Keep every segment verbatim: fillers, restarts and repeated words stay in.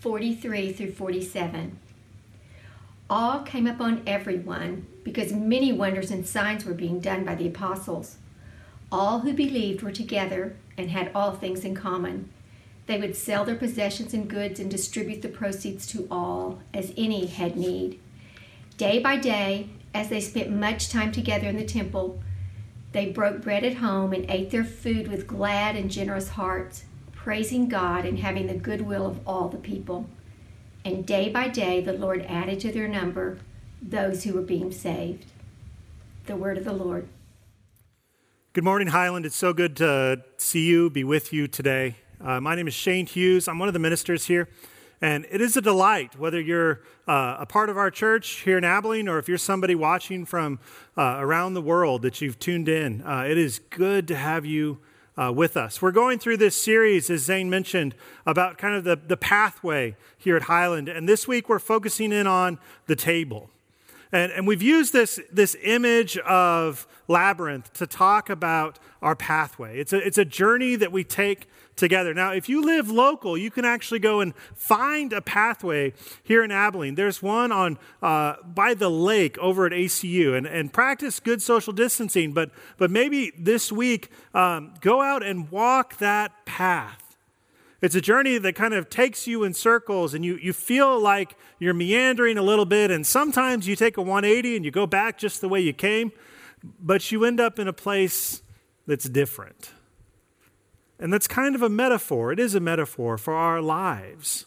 forty-three through forty-seven. Awe came upon everyone, because many wonders and signs were being done by the apostles. All who believed were together and had all things in common. They would sell their possessions and goods and distribute the proceeds to all, as any had need. Day by day, as they spent much time together in the temple, they broke bread at home and ate their food with glad and generous hearts, praising God and having the goodwill of all the people. And day by day, the Lord added to their number those who were being saved. The word of the Lord. Good morning, Highland. It's so good to see you, be with you today. Uh, my name is Shane Hughes. I'm one of the ministers here, and it is a delight, whether you're uh, a part of our church here in Abilene or if you're somebody watching from uh, around the world that you've tuned in. Uh, it is good to have you Uh, with us. We're going through this series, as Zane mentioned, about kind of the, the pathway here at Highland. And this week we're focusing in on the table. And, and we've used this, this image of labyrinth to talk about our pathway. It's a, it's a journey that we take together. Now, if you live local, you can actually go and find a pathway here in Abilene. There's one on uh, by the lake over at A C U, and, and practice good social distancing. But, but maybe this week, um, go out and walk that path. It's a journey that kind of takes you in circles, and you, you feel like you're meandering a little bit, and sometimes you take a one eighty and you go back just the way you came, but you end up in a place that's different. And that's kind of a metaphor. It is a metaphor for our lives,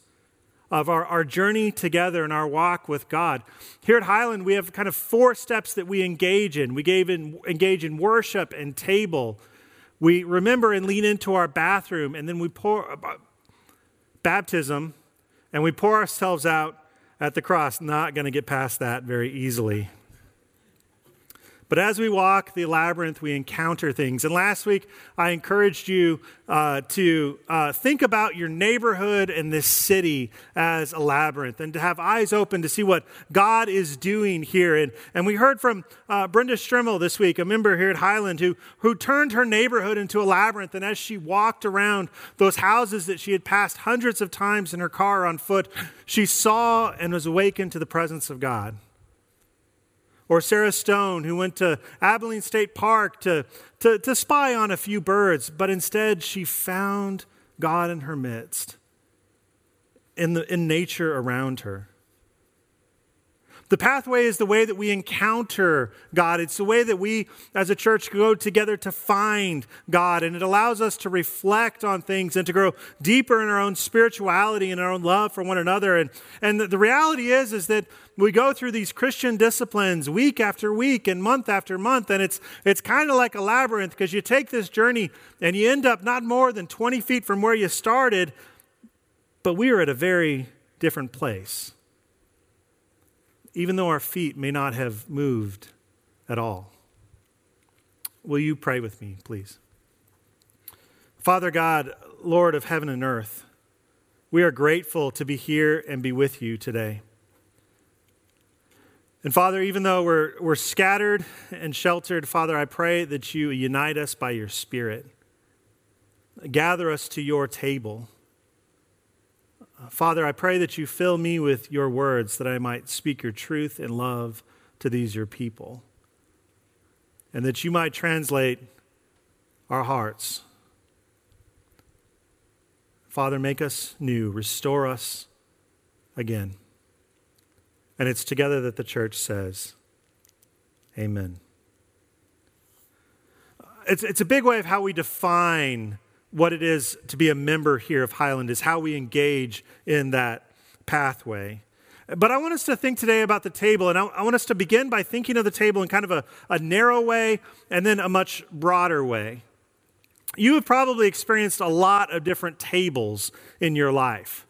of our, our journey together and our walk with God. Here at Highland, we have kind of four steps that we engage in. We gave in, engage in worship and table. We remember and lean into our bathroom, and then we pour baptism, and we pour ourselves out at the cross. Not going to get past that very easily. But as we walk the labyrinth, we encounter things. And last week, I encouraged you uh, to uh, think about your neighborhood and this city as a labyrinth, and to have eyes open to see what God is doing here. And, and we heard from uh, Brenda Stremmel this week, a member here at Highland, who, who turned her neighborhood into a labyrinth. And as she walked around those houses that she had passed hundreds of times in her car on foot, she saw and was awakened to the presence of God. Or Sarah Stone, who went to Abilene State Park to, to, to spy on a few birds, but instead she found God in her midst, in, the, in nature around her. The pathway is the way that we encounter God. It's the way that we as a church go together to find God. And it allows us to reflect on things and to grow deeper in our own spirituality and our own love for one another. And, and the, the reality is, is that we go through these Christian disciplines week after week and month after month. And it's, it's kind of like a labyrinth, because you take this journey and you end up not more than twenty feet from where you started. But we are at a very different place, even though our feet may not have moved at all. Will you pray with me, please? Father God, Lord of heaven and earth, we are grateful to be here and be with you today. And Father, even though we're, we're scattered and sheltered, Father, I pray that you unite us by your Spirit. Gather us to your table. Father, I pray that you fill me with your words, that I might speak your truth and love to these your people, and that you might translate our hearts. Father, make us new, restore us again. And it's together that the church says, amen. It's, it's a big way of how we define what it is to be a member here of Highland, is how we engage in that pathway. But I want us to think today about the table, and I, I want us to begin by thinking of the table in kind of a, a narrow way and then a much broader way. You have probably experienced a lot of different tables in your life.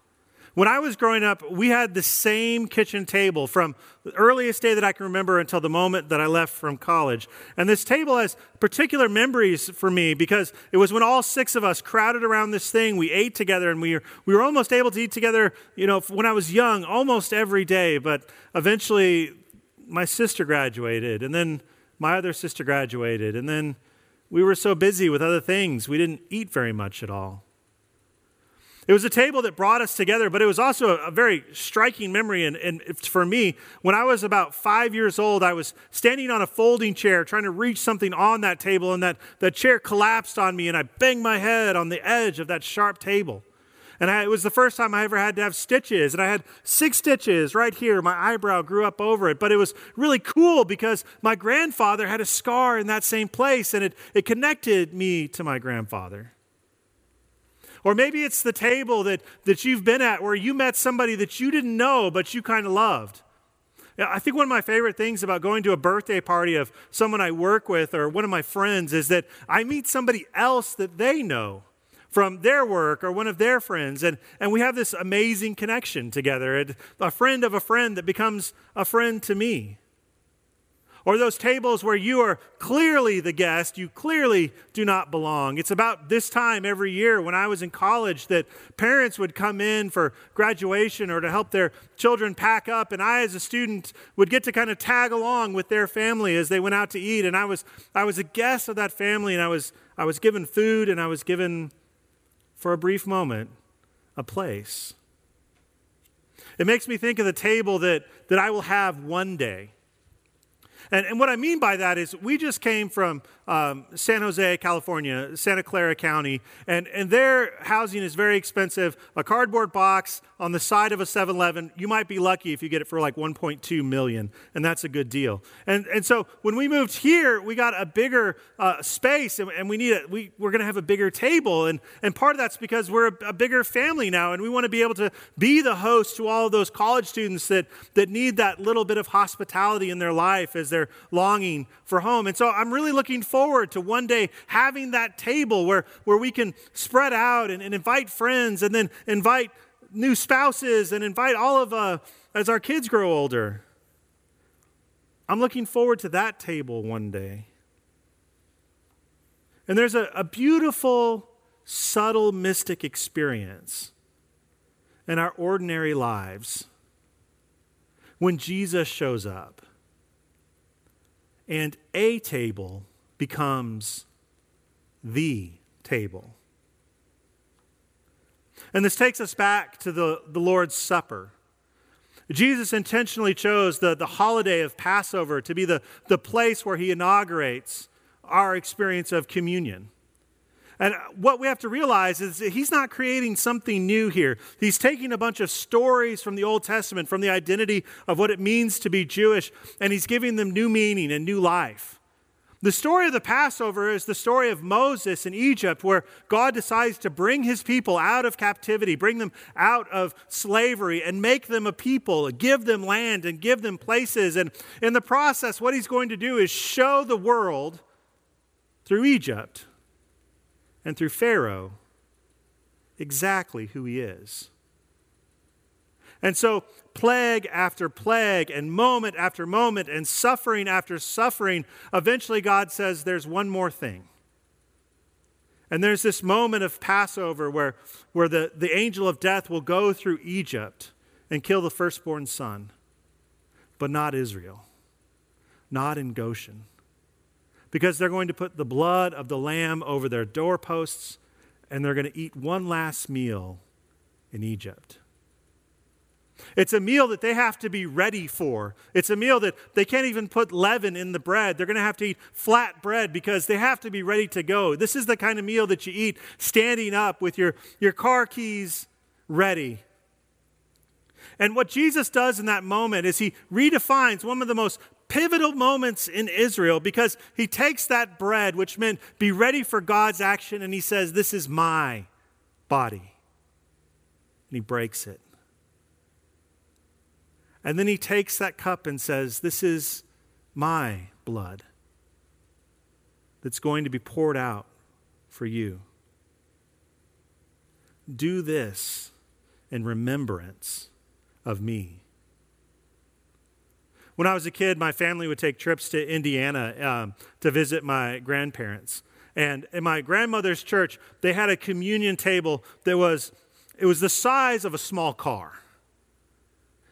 When I was growing up, we had the same kitchen table from the earliest day that I can remember until the moment that I left from college. And this table has particular memories for me, because it was when all six of us crowded around this thing. We ate together, and we were, we were almost able to eat together, you know, when I was young, almost every day. But eventually, my sister graduated, and then my other sister graduated, and then we were so busy with other things, we didn't eat very much at all. It was a table that brought us together, but it was also a very striking memory. And, and for me, when I was about five years old, I was standing on a folding chair trying to reach something on that table, and that, that chair collapsed on me, and I banged my head on the edge of that sharp table. And I, it was the first time I ever had to have stitches, and I had six stitches right here. My eyebrow grew up over it, but it was really cool because my grandfather had a scar in that same place, and it, it connected me to my grandfather. Or maybe it's the table that, that you've been at where you met somebody that you didn't know but you kind of loved. Now, I think one of my favorite things about going to a birthday party of someone I work with or one of my friends is that I meet somebody else that they know from their work or one of their friends, and, and we have this amazing connection together, and a friend of a friend that becomes a friend to me. Or those tables where you are clearly the guest, you clearly do not belong. It's about this time every year when I was in college that parents would come in for graduation or to help their children pack up, and I as a student would get to kind of tag along with their family as they went out to eat, and I was I was a guest of that family, and I was I was given food, and I was given, for a brief moment, a place. It makes me think of the table that, that I will have one day. And, and what I mean by that is we just came from um, San Jose, California, Santa Clara County, and, and their housing is very expensive. A cardboard box on the side of a seven eleven, you might be lucky if you get it for like one point two million dollars, and that's a good deal. And and so when we moved here, we got a bigger uh, space, and, and we need a, we, we're going to have a bigger table, and, and part of that's because we're a, a bigger family now, and we want to be able to be the host to all of those college students that, that need that little bit of hospitality in their life as they're longing for home. And so I'm really looking forward to one day having that table where, where we can spread out and, and invite friends and then invite new spouses and invite all of us uh, as our kids grow older. I'm looking forward to that table one day. And there's a, a beautiful, subtle, mystic experience in our ordinary lives when Jesus shows up. And a table becomes the table. And this takes us back to the, the Lord's Supper. Jesus intentionally chose the, the holiday of Passover to be the, the place where he inaugurates our experience of communion. And what we have to realize is that he's not creating something new here. He's taking a bunch of stories from the Old Testament, from the identity of what it means to be Jewish, and he's giving them new meaning and new life. The story of the Passover is the story of Moses in Egypt, where God decides to bring his people out of captivity, bring them out of slavery, and make them a people, give them land and give them places. And in the process, what he's going to do is show the world through Egypt and through Pharaoh exactly who he is. And so plague after plague and moment after moment and suffering after suffering, eventually God says there's one more thing. And there's this moment of Passover where, where the, the angel of death will go through Egypt and kill the firstborn son, but not Israel, not in Goshen. Because they're going to put the blood of the lamb over their doorposts, and they're going to eat one last meal in Egypt. It's a meal that they have to be ready for. It's a meal that they can't even put leaven in the bread. They're going to have to eat flat bread because they have to be ready to go. This is the kind of meal that you eat standing up with your, your car keys ready. And what Jesus does in that moment is he redefines one of the most pivotal moments in Israel, because he takes that bread, which meant be ready for God's action, and he says, "This is my body." And he breaks it. And then he takes that cup and says, "This is my blood that's going to be poured out for you. Do this in remembrance of me." When I was a kid, my family would take trips to Indiana um, to visit my grandparents. And in my grandmother's church, they had a communion table that was, it was the size of a small car.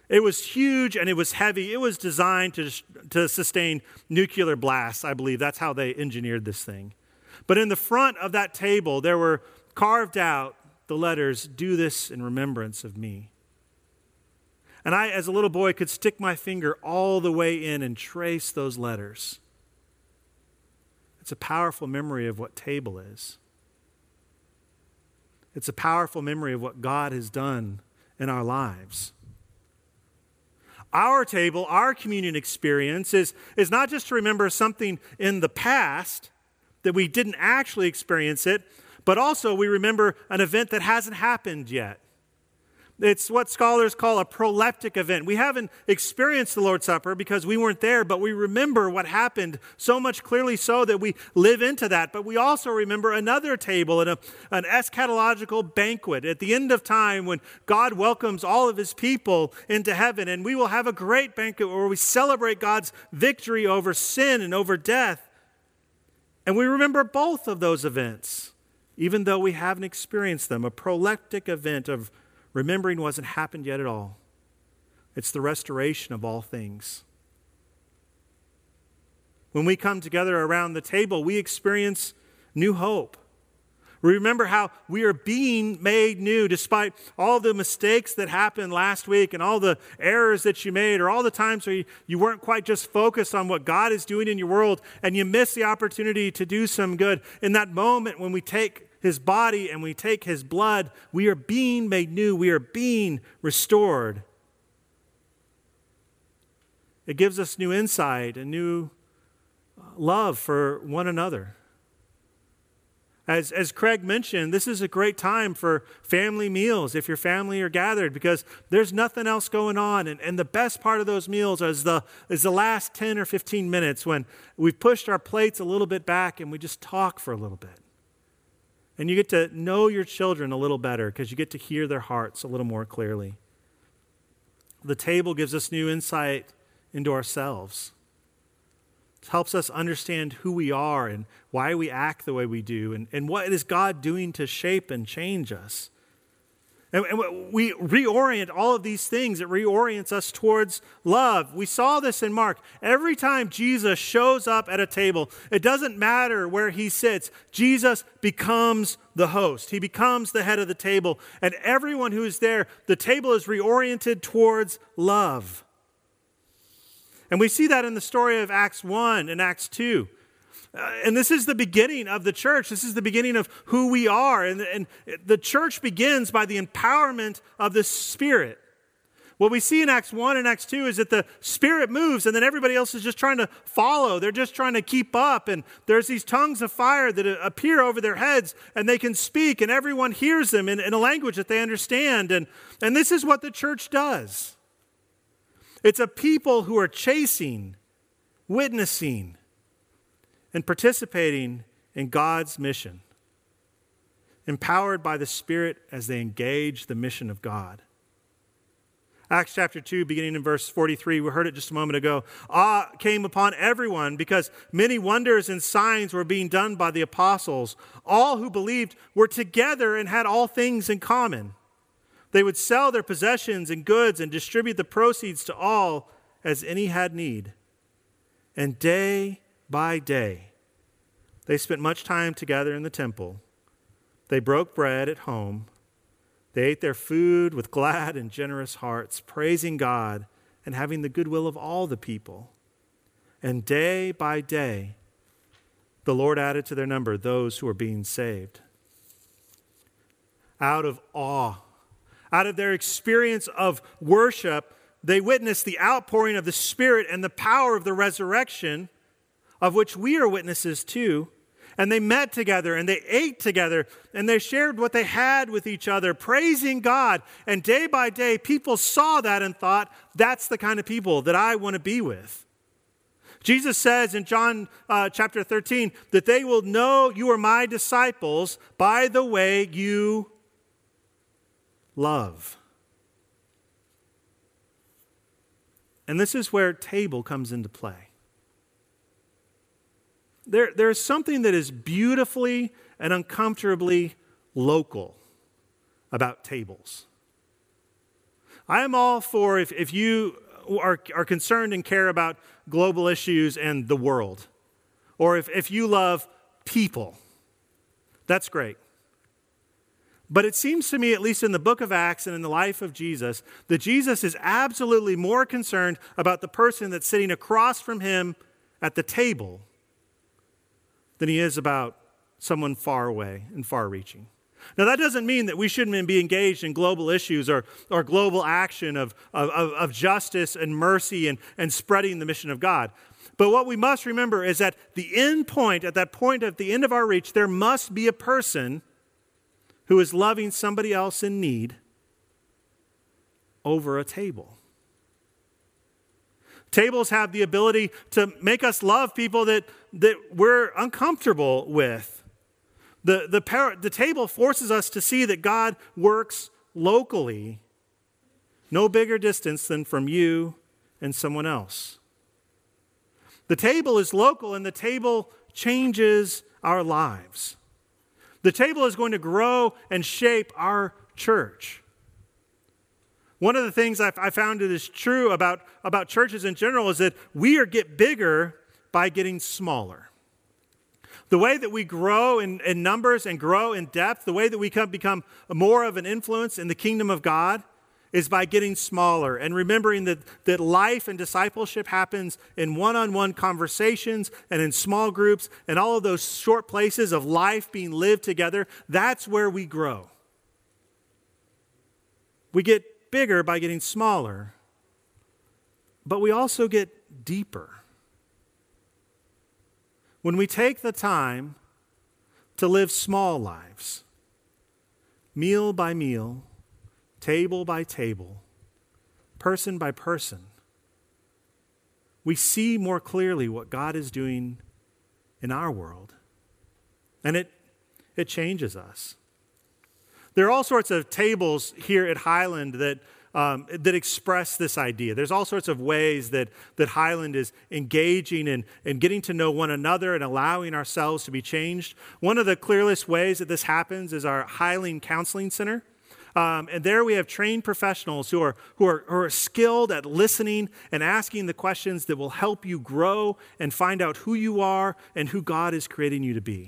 It was huge and it was heavy. It was designed to, to sustain nuclear blasts, I believe. That's how they engineered this thing. But in the front of that table, there were carved out the letters, do this in remembrance of me. And I, as a little boy, could stick my finger all the way in and trace those letters. It's a powerful memory of what table is. It's a powerful memory of what God has done in our lives. Our table, our communion experience is, is not just to remember something in the past that we didn't actually experience it, but also we remember an event that hasn't happened yet. It's what scholars call a proleptic event. We haven't experienced the Lord's Supper because we weren't there, but we remember what happened so much clearly so that we live into that. But we also remember another table and a, an eschatological banquet at the end of time when God welcomes all of his people into heaven. And we will have a great banquet where we celebrate God's victory over sin and over death. And we remember both of those events, even though we haven't experienced them. A proleptic event of remembering wasn't happened yet at all. It's the restoration of all things. When we come together around the table, we experience new hope. We remember how we are being made new despite all the mistakes that happened last week and all the errors that you made or all the times where you, you weren't quite just focused on what God is doing in your world and you missed the opportunity to do some good. In that moment when we take his body and we take his blood, we are being made new. We are being restored. It gives us new insight and new love for one another. As, as Craig mentioned, this is a great time for family meals if your family are gathered because there's nothing else going on. And, and the best part of those meals is the, is the last ten or fifteen minutes when we've pushed our plates a little bit back and we just talk for a little bit. And you get to know your children a little better because you get to hear their hearts a little more clearly. The table gives us new insight into ourselves. It helps us understand who we are and why we act the way we do and, and what is God doing to shape and change us. And, and we reorient all of these things. It reorients us towards love. We saw this in Mark. Every time Jesus shows up at a table, it doesn't matter where he sits. Jesus becomes the host. He becomes the head of the table. And everyone who is there, the table is reoriented towards love. And we see that in the story of Acts one and Acts two. Uh, and this is the beginning of the church. This is the beginning of who we are. And, and the church begins by the empowerment of the Spirit. What we see in Acts one and Acts two is that the Spirit moves and then everybody else is just trying to follow. They're just trying to keep up. And there's these tongues of fire that appear over their heads and they can speak and everyone hears them in, in a language that they understand. And, and this is what the church does. It's a people who are chasing, witnessing, and participating in God's mission, empowered by the Spirit as they engage the mission of God. Acts chapter two, beginning in verse forty-three, we heard it just a moment ago. Awe came upon everyone because many wonders and signs were being done by the apostles. All who believed were together and had all things in common. They would sell their possessions and goods and distribute the proceeds to all as any had need. And day by day, they spent much time together in the temple. They broke bread at home. They ate their food with glad and generous hearts, praising God and having the goodwill of all the people. And day by day, the Lord added to their number those who were being saved. Out of awe, out of their experience of worship, they witnessed the outpouring of the Spirit and the power of the resurrection, of which we are witnesses too. And they met together and they ate together and they shared what they had with each other, praising God. And day by day, people saw that and thought, that's the kind of people that I want to be with. Jesus says in John uh, chapter thirteen that they will know you are my disciples by the way you love. And this is where table comes into play. There, there is something that is beautifully and uncomfortably local about tables. I am all for if, if you are, are concerned and care about global issues and the world, or if, if you love people, that's great. But it seems to me, at least in the book of Acts and in the life of Jesus, that Jesus is absolutely more concerned about the person that's sitting across from him at the table than he is about someone far away and far-reaching. Now, that doesn't mean that we shouldn't be engaged in global issues or, or global action of, of, of justice and mercy and, and spreading the mission of God. But what we must remember is that the end point, at that point at the end of our reach, there must be a person who is loving somebody else in need over a table. Tables have the ability to make us love people that, that we're uncomfortable with. The, the, par- the table forces us to see that God works locally, no bigger distance than from you and someone else. The table is local, and the table changes our lives. The table is going to grow and shape our church. One of the things I, I found that is true about, about churches in general is that we are get bigger by getting smaller. The way that we grow in, in numbers and grow in depth, the way that we come, become more of an influence in the kingdom of God is by getting smaller and remembering that, that life and discipleship happens in one-on-one conversations and in small groups and all of those short places of life being lived together. That's where we grow. We get bigger by getting smaller, but we also get deeper. When we take the time to live small lives, meal by meal, table by table, person by person, we see more clearly what God is doing in our world, and it, it changes us. There are all sorts of tables here at Highland that Um, that express this idea. There's all sorts of ways that, that Highland is engaging and, and getting to know one another and allowing ourselves to be changed. One of the clearest ways that this happens is our Highland Counseling Center. Um, and there we have trained professionals who are, who are, who are skilled at listening and asking the questions that will help you grow and find out who you are and who God is creating you to be.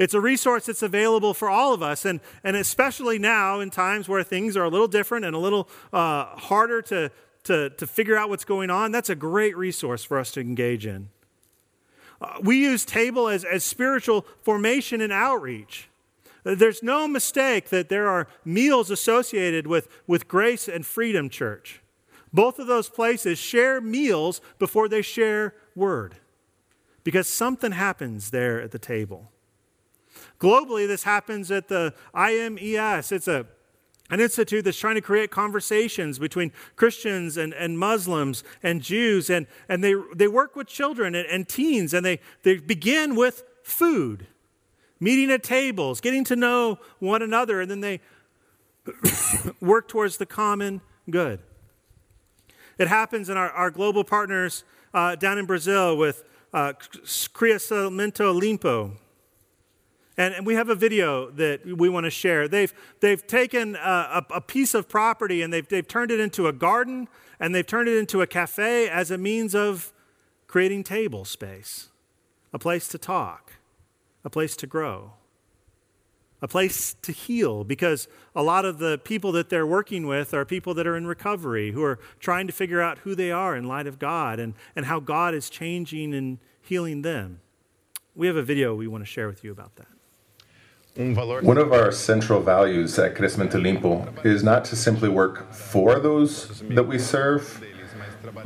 It's a resource that's available for all of us, and, and especially now in times where things are a little different and a little uh, harder to, to, to figure out what's going on. That's a great resource for us to engage in. Uh, we use table as, as spiritual formation and outreach. There's no mistake that there are meals associated with, with Grace and Freedom Church. Both of those places share meals before they share word, because something happens there at the table. Globally, this happens at the I M E S. It's a, an institute that's trying to create conversations between Christians and, and Muslims and Jews, and, and they, they work with children and, and teens, and they, they begin with food, meeting at tables, getting to know one another, and then they work towards the common good. It happens in our, our global partners uh, down in Brazil with uh, Crescimento Limpo. And we have a video that we want to share. They've they've taken a, a piece of property and they've they've turned it into a garden, and they've turned it into a cafe as a means of creating table space, a place to talk, a place to grow, a place to heal, because a lot of the people that they're working with are people that are in recovery, who are trying to figure out who they are in light of God and, and how God is changing and healing them. We have a video we want to share with you about that. One of our central values at Crescimento Limpo is not to simply work for those that we serve,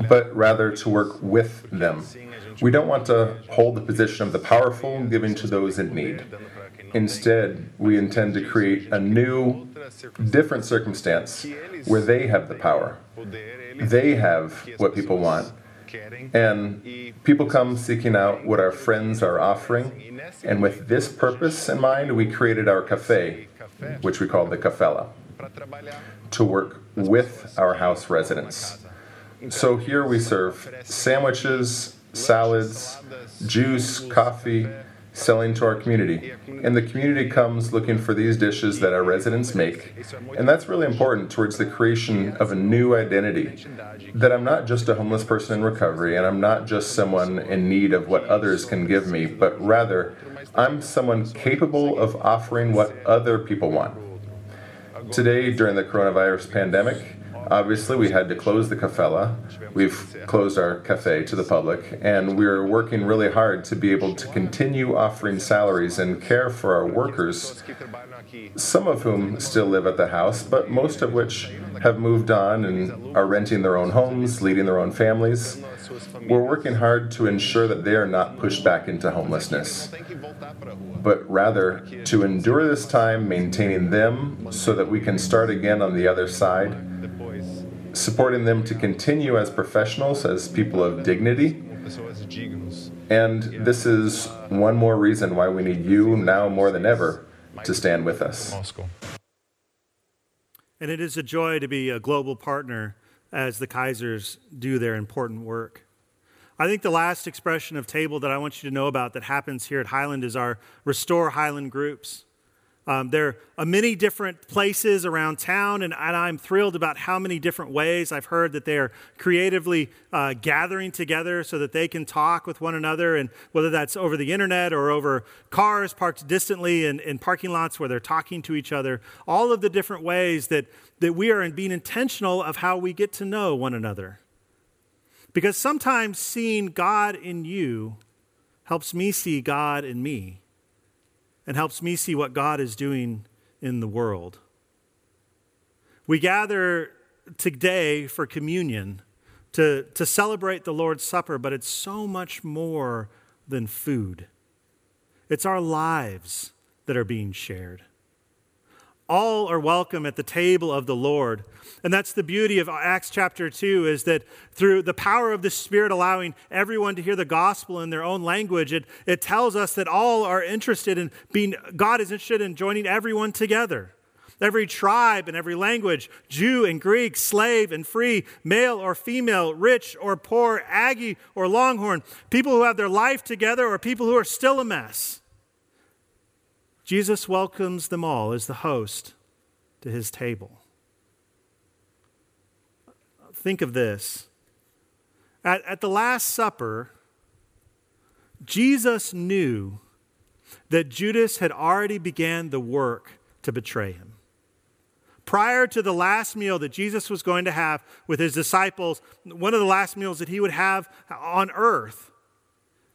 but rather to work with them. We don't want to hold the position of the powerful, giving to those in need. Instead, we intend to create a new, different circumstance where they have the power. They have what people want. And people come seeking out what our friends are offering. And with this purpose in mind, we created our cafe, which we call the Cafela, to work with our house residents. So here we serve sandwiches, salads, juice, coffee, selling to our community. And the community comes looking for these dishes that our residents make. And that's really important towards the creation of a new identity, that I'm not just a homeless person in recovery, and I'm not just someone in need of what others can give me, but rather I'm someone capable of offering what other people want. today during the coronavirus pandemic. Obviously, we had to close the cafella. We've closed our cafe to the public, and we're working really hard to be able to continue offering salaries and care for our workers, some of whom still live at the house, but most of which have moved on and are renting their own homes, leading their own families. We're working hard to ensure that they are not pushed back into homelessness, but rather to endure this time, maintaining them so that we can start again on the other side, supporting them to continue as professionals, as people of dignity. And this is one more reason why we need you now more than ever to stand with us. And it is a joy to be a global partner as the Kaisers do their important work. I think the last expression of table that I want you to know about that happens here at Highland is our Restore Highland groups. Um, there are many different places around town, and, and I'm thrilled about how many different ways I've heard that they are creatively uh, gathering together so that they can talk with one another, and whether that's over the internet or over cars parked distantly in, in parking lots where they're talking to each other, all of the different ways that, that we are in being intentional of how we get to know one another. Because sometimes seeing God in you helps me see God in me, and helps me see what God is doing in the world. We gather today for communion, to, to celebrate the Lord's Supper, but it's so much more than food. It's our lives that are being shared. All are welcome at the table of the Lord. And that's the beauty of Acts chapter two, is that through the power of the Spirit allowing everyone to hear the gospel in their own language, it, it tells us that all are interested in being, God is interested in joining everyone together. Every tribe and every language, Jew and Greek, slave and free, male or female, rich or poor, Aggie or Longhorn, people who have their life together or people who are still a mess. Jesus welcomes them all as the host to his table. Think of this. At, at the Last Supper, Jesus knew that Judas had already began the work to betray him. Prior to the last meal that Jesus was going to have with his disciples, one of the last meals that he would have on earth,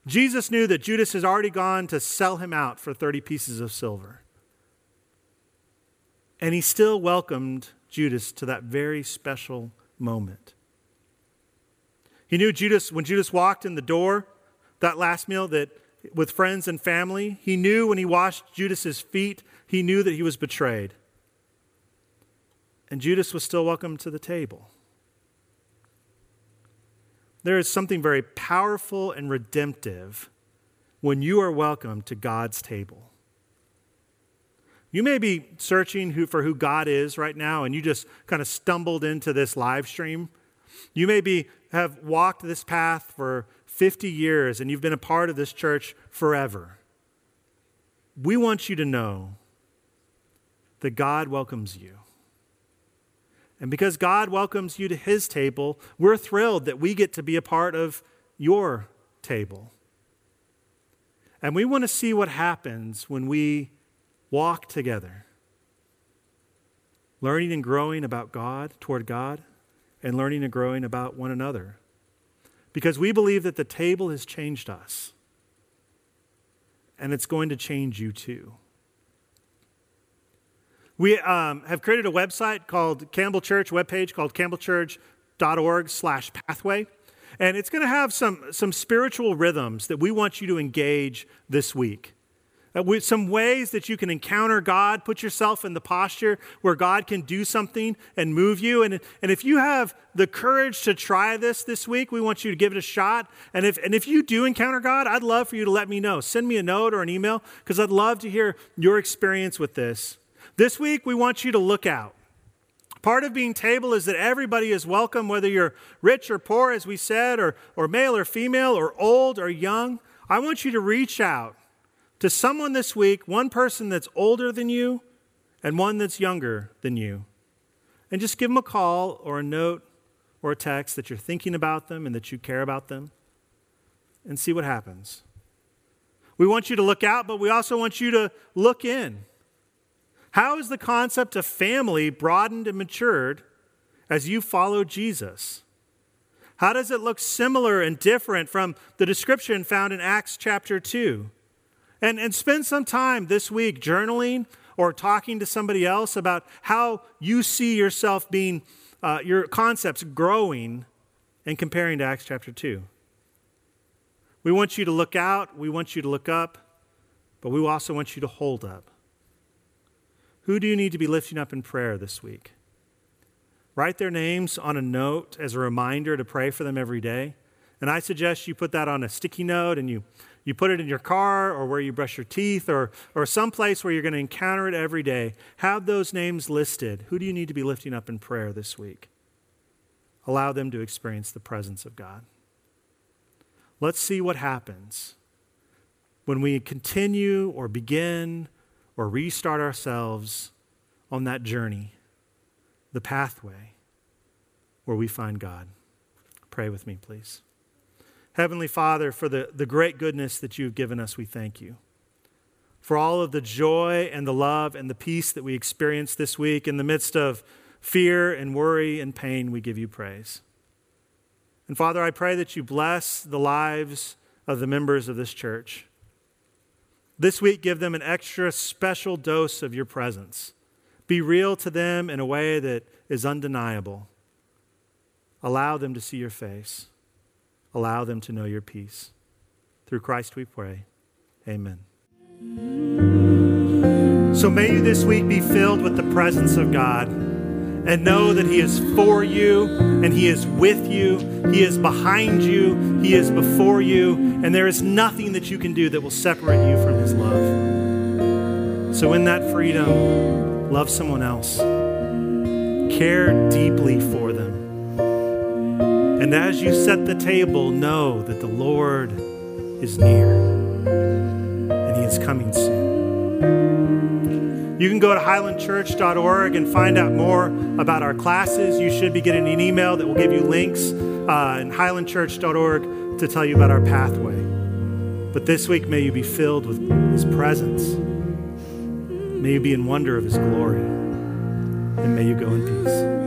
Jesus knew that Judas has already gone to sell him out for thirty pieces of silver. And he still welcomed Judas to that very special moment. He knew Judas, when Judas walked in the door, that last meal that with friends and family, he knew when he washed Judas's feet, he knew that he was betrayed. And Judas was still welcomed to the table. There is something very powerful and redemptive when you are welcome to God's table. You may be searching who, for who God is right now, and you just kind of stumbled into this live stream. You may be, have walked this path for fifty years, and you've been a part of this church forever. We want you to know that God welcomes you. And because God welcomes you to his table, we're thrilled that we get to be a part of your table. And we want to see what happens when we walk together, learning and growing about God, toward God, and learning and growing about one another. Because we believe that the table has changed us, and it's going to change you too. We um, have created a website called Campbell Church, webpage called Campbell Church dot org slash pathway. And it's going to have some, some spiritual rhythms that we want you to engage this week. Uh, with some ways that you can encounter God, put yourself in the posture where God can do something and move you. And, and if you have the courage to try this this week, we want you to give it a shot. And if, and if you do encounter God, I'd love for you to let me know. Send me a note or an email, because I'd love to hear your experience with this. This week, we want you to look out. Part of being table is that everybody is welcome, whether you're rich or poor, as we said, or, or male or female, or old or young. I want you to reach out to someone this week, one person that's older than you and one that's younger than you, and just give them a call or a note or a text that you're thinking about them and that you care about them, and see what happens. We want you to look out, but we also want you to look in. How is the concept of family broadened and matured as you follow Jesus? How does it look similar and different from the description found in Acts chapter two? And, and spend some time this week journaling or talking to somebody else about how you see yourself being, uh, your concepts growing and comparing to Acts chapter two. We want you to look out, we want you to look up, but we also want you to hold up. Who do you need to be lifting up in prayer this week? Write their names on a note as a reminder to pray for them every day. And I suggest you put that on a sticky note and you, you put it in your car or where you brush your teeth or, or someplace where you're going to encounter it every day. Have those names listed. Who do you need to be lifting up in prayer this week? Allow them to experience the presence of God. Let's see what happens when we continue or begin or restart ourselves on that journey, the pathway where we find God. Pray with me, please. Heavenly Father, for the, the great goodness that you've given us, we thank you. For all of the joy and the love and the peace that we experienced this week in the midst of fear and worry and pain, we give you praise. And Father, I pray that you bless the lives of the members of this church. This week, give them an extra special dose of your presence. Be real to them in a way that is undeniable. Allow them to see your face. Allow them to know your peace. Through Christ we pray. Amen. So may you this week be filled with the presence of God and know that he is for you and he is with you. He is behind you. He is before you. And there is nothing that you can do that will separate you from his love. So in that freedom, love someone else. Care deeply for them. And as you set the table, know that the Lord is near and he is coming soon. You can go to Highland Church dot org and find out more about our classes. You should be getting an email that will give you links uh, in Highland Church dot org to tell you about our pathway. But this week, may you be filled with his presence. May you be in wonder of his glory, and may you go in peace.